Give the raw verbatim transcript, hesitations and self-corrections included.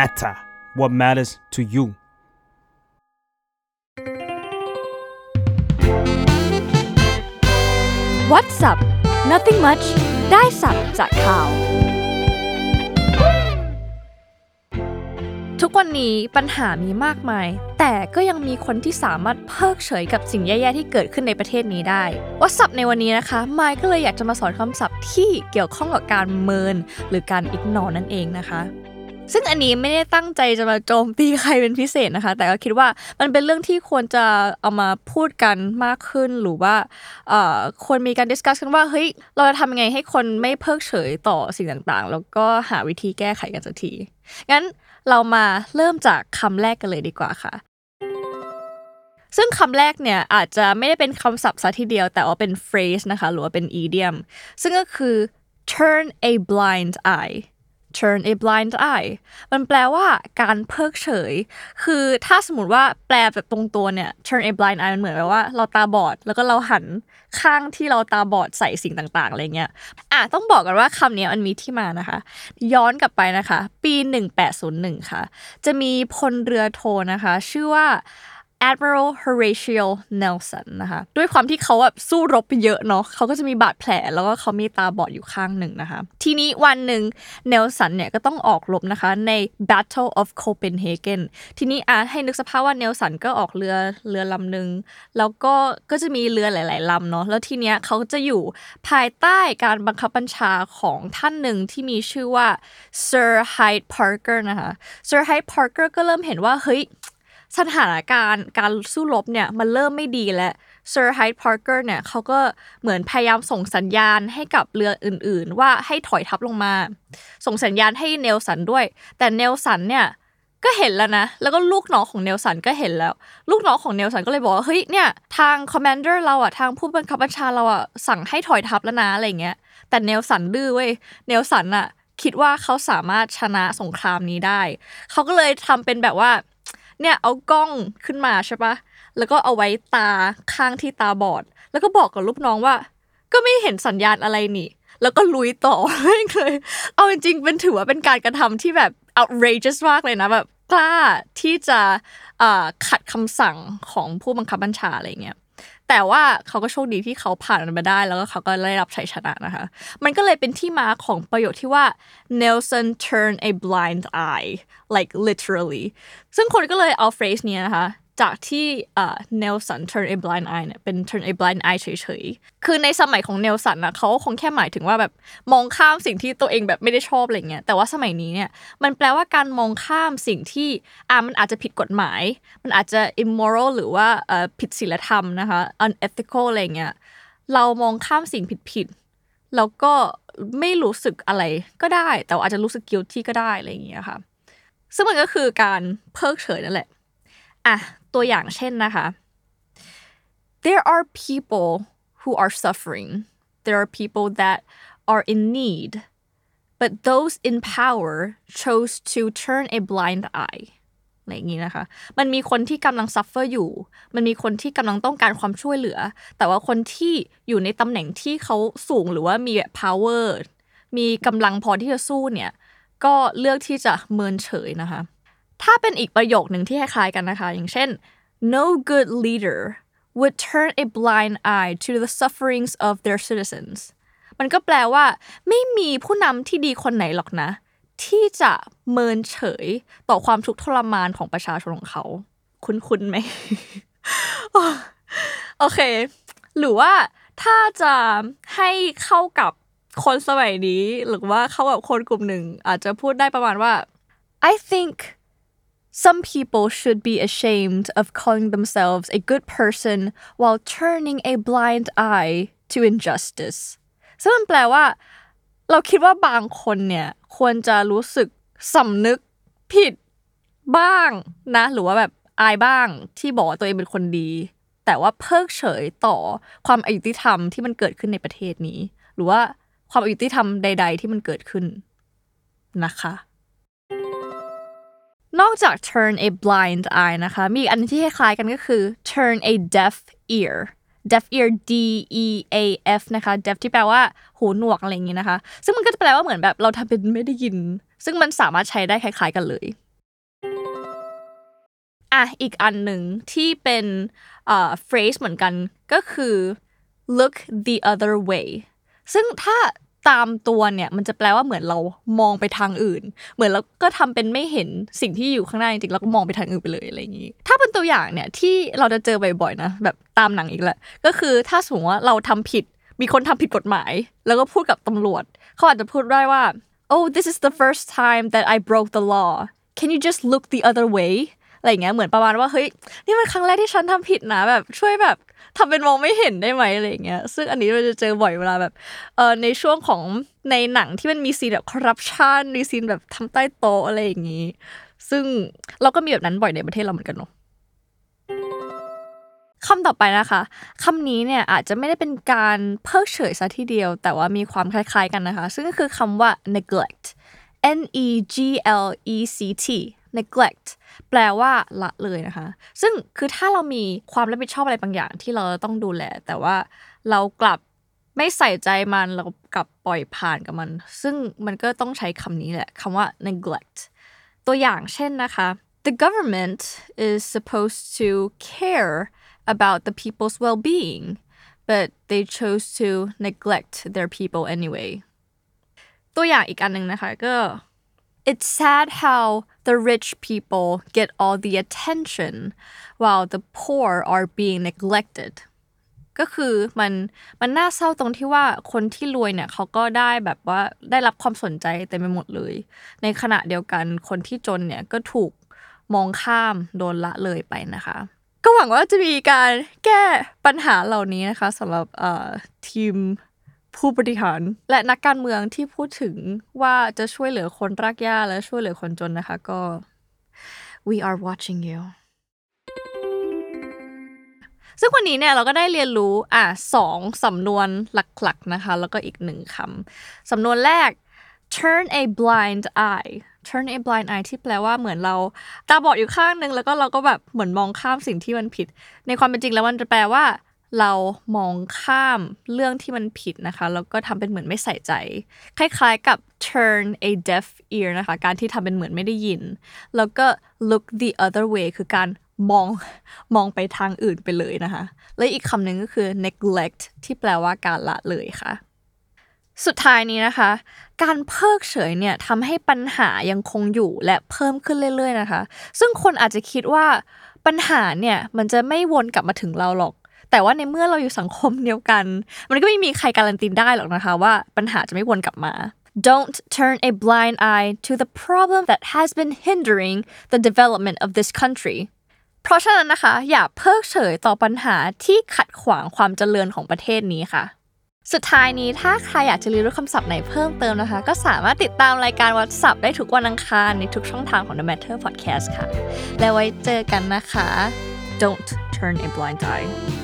matter what matters to you What's up Nothing much ได้สับจากข่าวทุกวันนี้ปัญหามีมากมายแต่ก็ยังมีคนที่สามารถเพิกเฉยกับสิ่งแย่ๆที่เกิดขึ้นในประเทศนี้ได้ว่าศัพท์ในวันนี้นะคะมายก็เลยอยากจะมาสอนคำศัพท์ที่เกี่ยวข้องกับการเมินหรือการอิกนอร์นั่นเองนะคะซึ่งอันนี้ไม่ได้ตั้งใจจะมาโจมตีใครเป็นพิเศษนะคะแต่ก็คิดว่ามันเป็นเรื่องที่ควรจะเอามาพูดกันมากขึ้นหรือว่าเอ่อควรมีการดิสคัสกันว่าเฮ้ยเราจะทำยังไงให้คนไม่เพิกเฉยต่อสิ่งต่างๆแล้วก็หาวิธีแก้ไขกันสักทีงั้นเรามาเริ่มจากคำแรกกันเลยดีกว่าค่ะซึ่งคำแรกเนี่ยอาจจะไม่ได้เป็นคำศัพท์ซะทีเดียวแต่ว่าเป็น phrase นะคะหรือว่าเป็น idiom ซึ่งก็คือ turn a blind eye turn a blind eye มันแปลว่าการเพิกเฉยคือถ้าสมมุติว่าแปลแบบตรงตัวเนี่ย turn a blind eye มันเหมือนแบบว่าเราตาบอดแล้วก็เราหันข้างที่เราตาบอดใส่สิ่งต่างๆอะไรเงี้ยอ่ะต้องบอกกันว่าคำนี้มันมีที่มานะคะย้อนกลับไปนะคะปีหนึ่งพันแปดร้อยหนึ่งค่ะจะมีพลเรือโทนะคะชื่อว่า Admiral Horatio Nelson นะคะด้วยความที่เขาแบบสู้รบเยอะเนาะเขาก็จะมีบาดแผลแล้วก็เขามีตาบอดอยู่ข้างหนึ่งนะคะทีนี้วันหนึ่ง Nelson เนี่ยก็ต้องออกรบนะคะใน Battle of Copenhagen ทีนี้อ่ะให้นึกสภาพว่า Nelson ก็ออกเรือเรือลำหนึ่งแล้วก็ก็จะมีเรือหลายๆลำเนาะแล้วทีเนี้ยเขาจะอยู่ภายใต้การบังคับบัญชาของท่านหนึ่งที่มีชื่อว่า Sir Hyde Parker นะคะ Sir Hyde Parker ก็เริ่มเห็นว่าเฮ้ยสถานการณ์การสู้รบเนี่ยมันเริ่มไม่ดีแล้ว Sir Hyde Parker เนี่ยเขาก็เหมือนพยายามส่งสัญญาณให้กับเรืออื่นๆว่าให้ถอยทัพลงมาส่งสัญญาณให้เนลสันด้วยแต่เนลสันเนี่ยก็เห็นแล้วนะแล้วก็ลูกน้องของเนลสันก็เห็นแล้วลูกน้องของเนลสันก็เลยบอกว่าเฮ้ยเนี่ยทางคอมมานเดอร์เราอ่ะทางผู้บังคับบัญชาเราอ่ะสั่งให้ถอยทัพแล้วนะอะไรเงี้ยแต่เนลสันดื้อเว้ยเนลสันอ่ะคิดว่าเขาสามารถชนะสงครามนี้ได้เขาก็เลยทำเป็นแบบว่าเนี่ยเอากล้องขึ้นมาใช่ปะแล้วก็เอาไว้ตาข้างที่ตาบอดแล้วก็บอกกับลูกน้องว่าก็ไม่เห็นสัญญาณอะไรนี่แล้วก็ลุยต่อไม่เคยเอาจริงๆเป็นถือว่าเป็นการกระทำที่แบบ outrageous มากเลยนะแบบกล้าที่จะขัดคำสั่งของผู้บังคับบัญชาอะไรเงี้ยแต่ว่าเขาก็โชคดีที่เขาผ่านมันมาได้แล้วก็เขาก็ได้รับชัยชนะนะคะมันก็เลยเป็นที่มาของประโยคที่ว่า Nelson turned a blind eye like literally ซึ่งคนก็เลยเอาเฟรสนี้นะคะจากที่เอ่อ Nelson turned a blind eye เนี่ยเป็น turn a blind eye เฉยๆคือในสมัยของ Nelson น่ะเขาคงแค่หมายถึงว่าแบบมองข้ามสิ่งที่ตัวเองแบบไม่ได้ชอบอะไรเงี้ยแต่ว่าสมัยนี้เนี่ยมันแปลว่าการมองข้ามสิ่งที่อ่ะมันอาจจะผิดกฎหมายมันอาจจะ immoral หรือว่าเอ่อผิดศีลธรรมนะคะ unethical อะไรเงี้ยเรามองข้ามสิ่งผิดๆแล้วก็ไม่รู้สึกอะไรก็ได้แต่อาจจะรู้สึก guilty ก็ได้อะไรอย่างเงี้ยค่ะซึ่งมันก็คือการเพิกเฉยนั่นแหละอ่ะตัวอย่างเช่นนะคะ There are people who are suffering. There are people that are in need. But those in power chose to turn a blind eye. อะไรอย่างนี้นะคะมันมีคนที่กำลัง suffer อยู่มันมีคนที่กำลังต้องการความช่วยเหลือแต่ว่าคนที่อยู่ในตำแหน่งที่เขาสูงหรือว่ามี power มีกำลังพอที่จะสู้เนี่ยก็เลือกที่จะเมินเฉยนะคะถ้าเป็นอีกประโยคหนึ่งที่คล้ายๆกันนะคะอย่างเช่น no good leader would turn a blind eye to the sufferings of their citizens มันก็แปลว่าไม่มีผู้นำที่ดีคนไหนหรอกนะที่จะเมินเฉยต่อความทุกข์ทรมานของประชาชนของเขาคุ้นๆไหม โอเคหรือว่าถ้าจะให้เข้ากับคนสมัยนี้หรือว่าเข้ากับคนกลุ่มหนึ่งอาจจะพูดได้ประมาณว่า I think Some people should be ashamed of calling themselves a good person while turning a blind eye to injustice. ซึ่งมันแปลว่าเราคิดว่าบางคนเนี่ยควรจะรู้สึกสำนึกผิดบ้างนะหรือว่าแบบอายบ้างที่บอกว่าตัวเองเป็นคนดีแต่ว่าเพิกเฉยต่อความอยุติธรรมที่มันเกิดขึ้นในประเทศนี้หรือว่าความอยุติธรรมใดๆที่มันเกิดขึ้นนะคะนอกจาก turn a blind eye นะคะมีอันที่คล้ายกันก็คือ turn a deaf ear deaf ear d e a f นะคะ deaf ที่แปลว่าหูหนวกอะไรอย่างงี้นะคะซึ่งมันก็จะแปลว่าเหมือนแบบเราทำเป็นไม่ได้ยินซึ่งมันสามารถใช้ได้คล้ายๆกันเลย อ่ะอีกอันหนึ่งที่เป็นเอ่อ phrase เหมือนกันก็คือ look the other way ซึ่งถ้าตามตัวเนี่ยมันจะแปลว่าเหมือนเรามองไปทางอื่นเหมือนเราก็ทำเป็นไม่เห็นสิ่งที่อยู่ข้างหน้าจริงๆเราก็มองไปทางอื่นไปเลยอะไรอย่างนี้ถ้าเป็นตัวอย่างเนี่ยที่เราจะเจอบ่อยๆนะแบบตามหนังอีกแล้วก็คือถ้าสมมติว่าเราทำผิดมีคนทำผิดกฎหมายแล้วก็พูดกับตำรวจเขาอาจจะพูดได้ว่า oh this is the first time that I broke the law can you just look the other way อะไรอย่างเงี้ยเหมือนประมาณว่าเฮ้ยนี่มันครั้งแรกที่ฉันทำผิดนะแบบช่วยแบบทำเป็นมองไม่เห็นได้ไหมอะไรอย่างเงี้ยซึ่งอันนี้เราจะเจอบ่อยเวลาแบบเอ่อในช่วงของในหนังที่มันมีซีนแบบคอร์รัปชันมีซีนแบบทำใต้โต๊ะอะไรอย่างงี้ซึ่งเราก็มีแบบนั้นบ่อยในประเทศเราเหมือนกันเนาะคำต่อไปนะคะคำนี้เนี่ยอาจจะไม่ได้เป็นการเพิกเฉยซะทีเดียวแต่ว่ามีความคล้ายๆกันนะคะซึ่งก็คือคำว่า neglect n e g l e c t neglect แปลว่าละเลยนะคะซึ่งคือถ้าเรามีความรับผิดชอบอะไรบางอย่างที่เราต้องดูแลแต่ว่าเรากลับไม่ใส่ใจมันเรากลับปล่อยผ่านกับมันซึ่งมันก็ต้องใช้คำนี้แหละคำว่า neglect ตัวอย่างเช่นนะคะ the government is supposed to care about the people's well-being but they chose to neglect their people anyway ตัวอย่างอีกอันนึงนะคะก็ it's sad how the rich people get all the attention while the poor are being neglected ก็คือมันมันน่าเศร้าตรงที่ว่าคนที่รวยเนี่ยเขาก็ได้แบบว่าได้รับความสนใจเต็มไปหมดเลยในขณะเดียวกันคนที่จนเนี่ยก็ถูกมองข้ามโดนละเลยไปนะคะก็หวังว่าจะมีการแก้ปัญหาเหล่านี้นะคะสำหรับเอ่อทีมผู้บริหารและนักการเมืองที่พูดถึงว่าจะช่วยเหลือคนรากหญ้าและช่วยเหลือคนจนนะคะก็ we are watching you ซึ่งวันนี้เนี่ยเราก็ได้เรียนรู้อ่ะสองสำนวนหลักๆนะคะแล้วก็อีกหนึ่งคำสำนวนแรก turn a blind eye turn a blind eye ที่แปลว่าเหมือนเราตาบอดอยู่ข้างนึงแล้วก็เราก็แบบเหมือนมองข้ามสิ่งที่มันผิดในความเป็นจริงแล้วมันจะแปลว่าเรามองข้ามเรื่องที่มันผิดนะคะแล้วก็ทำเป็นเหมือนไม่ใส่ใจคล้ายๆกับ turn a deaf ear นะคะการที่ทำเป็นเหมือนไม่ได้ยินแล้วก็ look the other way คือการมองมองไปทางอื่นไปเลยนะคะและอีกคำหนึ่งก็คือ neglect ที่แปลว่าการละเลยค่ะสุดท้ายนี้นะคะการเพิกเฉยเนี่ยทำให้ปัญหายังคงอยู่และเพิ่มขึ้นเรื่อยๆนะคะซึ่งคนอาจจะคิดว่าปัญหาเนี่ยมันจะไม่วนกลับมาถึงเราหรอกแต่ว่าในเมื่อเราอยู่สังคมเดียวกันมันก็ไม่มีใครการันตีได้หรอกนะคะว่าปัญหาจะไม่วนกลับมา Don't turn a blind eye to the problem that has been hindering the development of this country เพราะฉะนั้นนะคะอย่าเพิกเฉยต่อปัญหาที่ขัดขวางความเจริญของประเทศนี้ค่ะสุดท้ายนี้ถ้าใครอยากจะเรียนรู้คำศัพท์ไหนเพิ่มเติมนะคะก็สามารถติดตามรายการ WhatsApp ได้ทุกวันอังคารในทุกช่องทางของ The Matter Podcast ค่ะแล้วไว้เจอกันนะคะ Don't turn a blind eye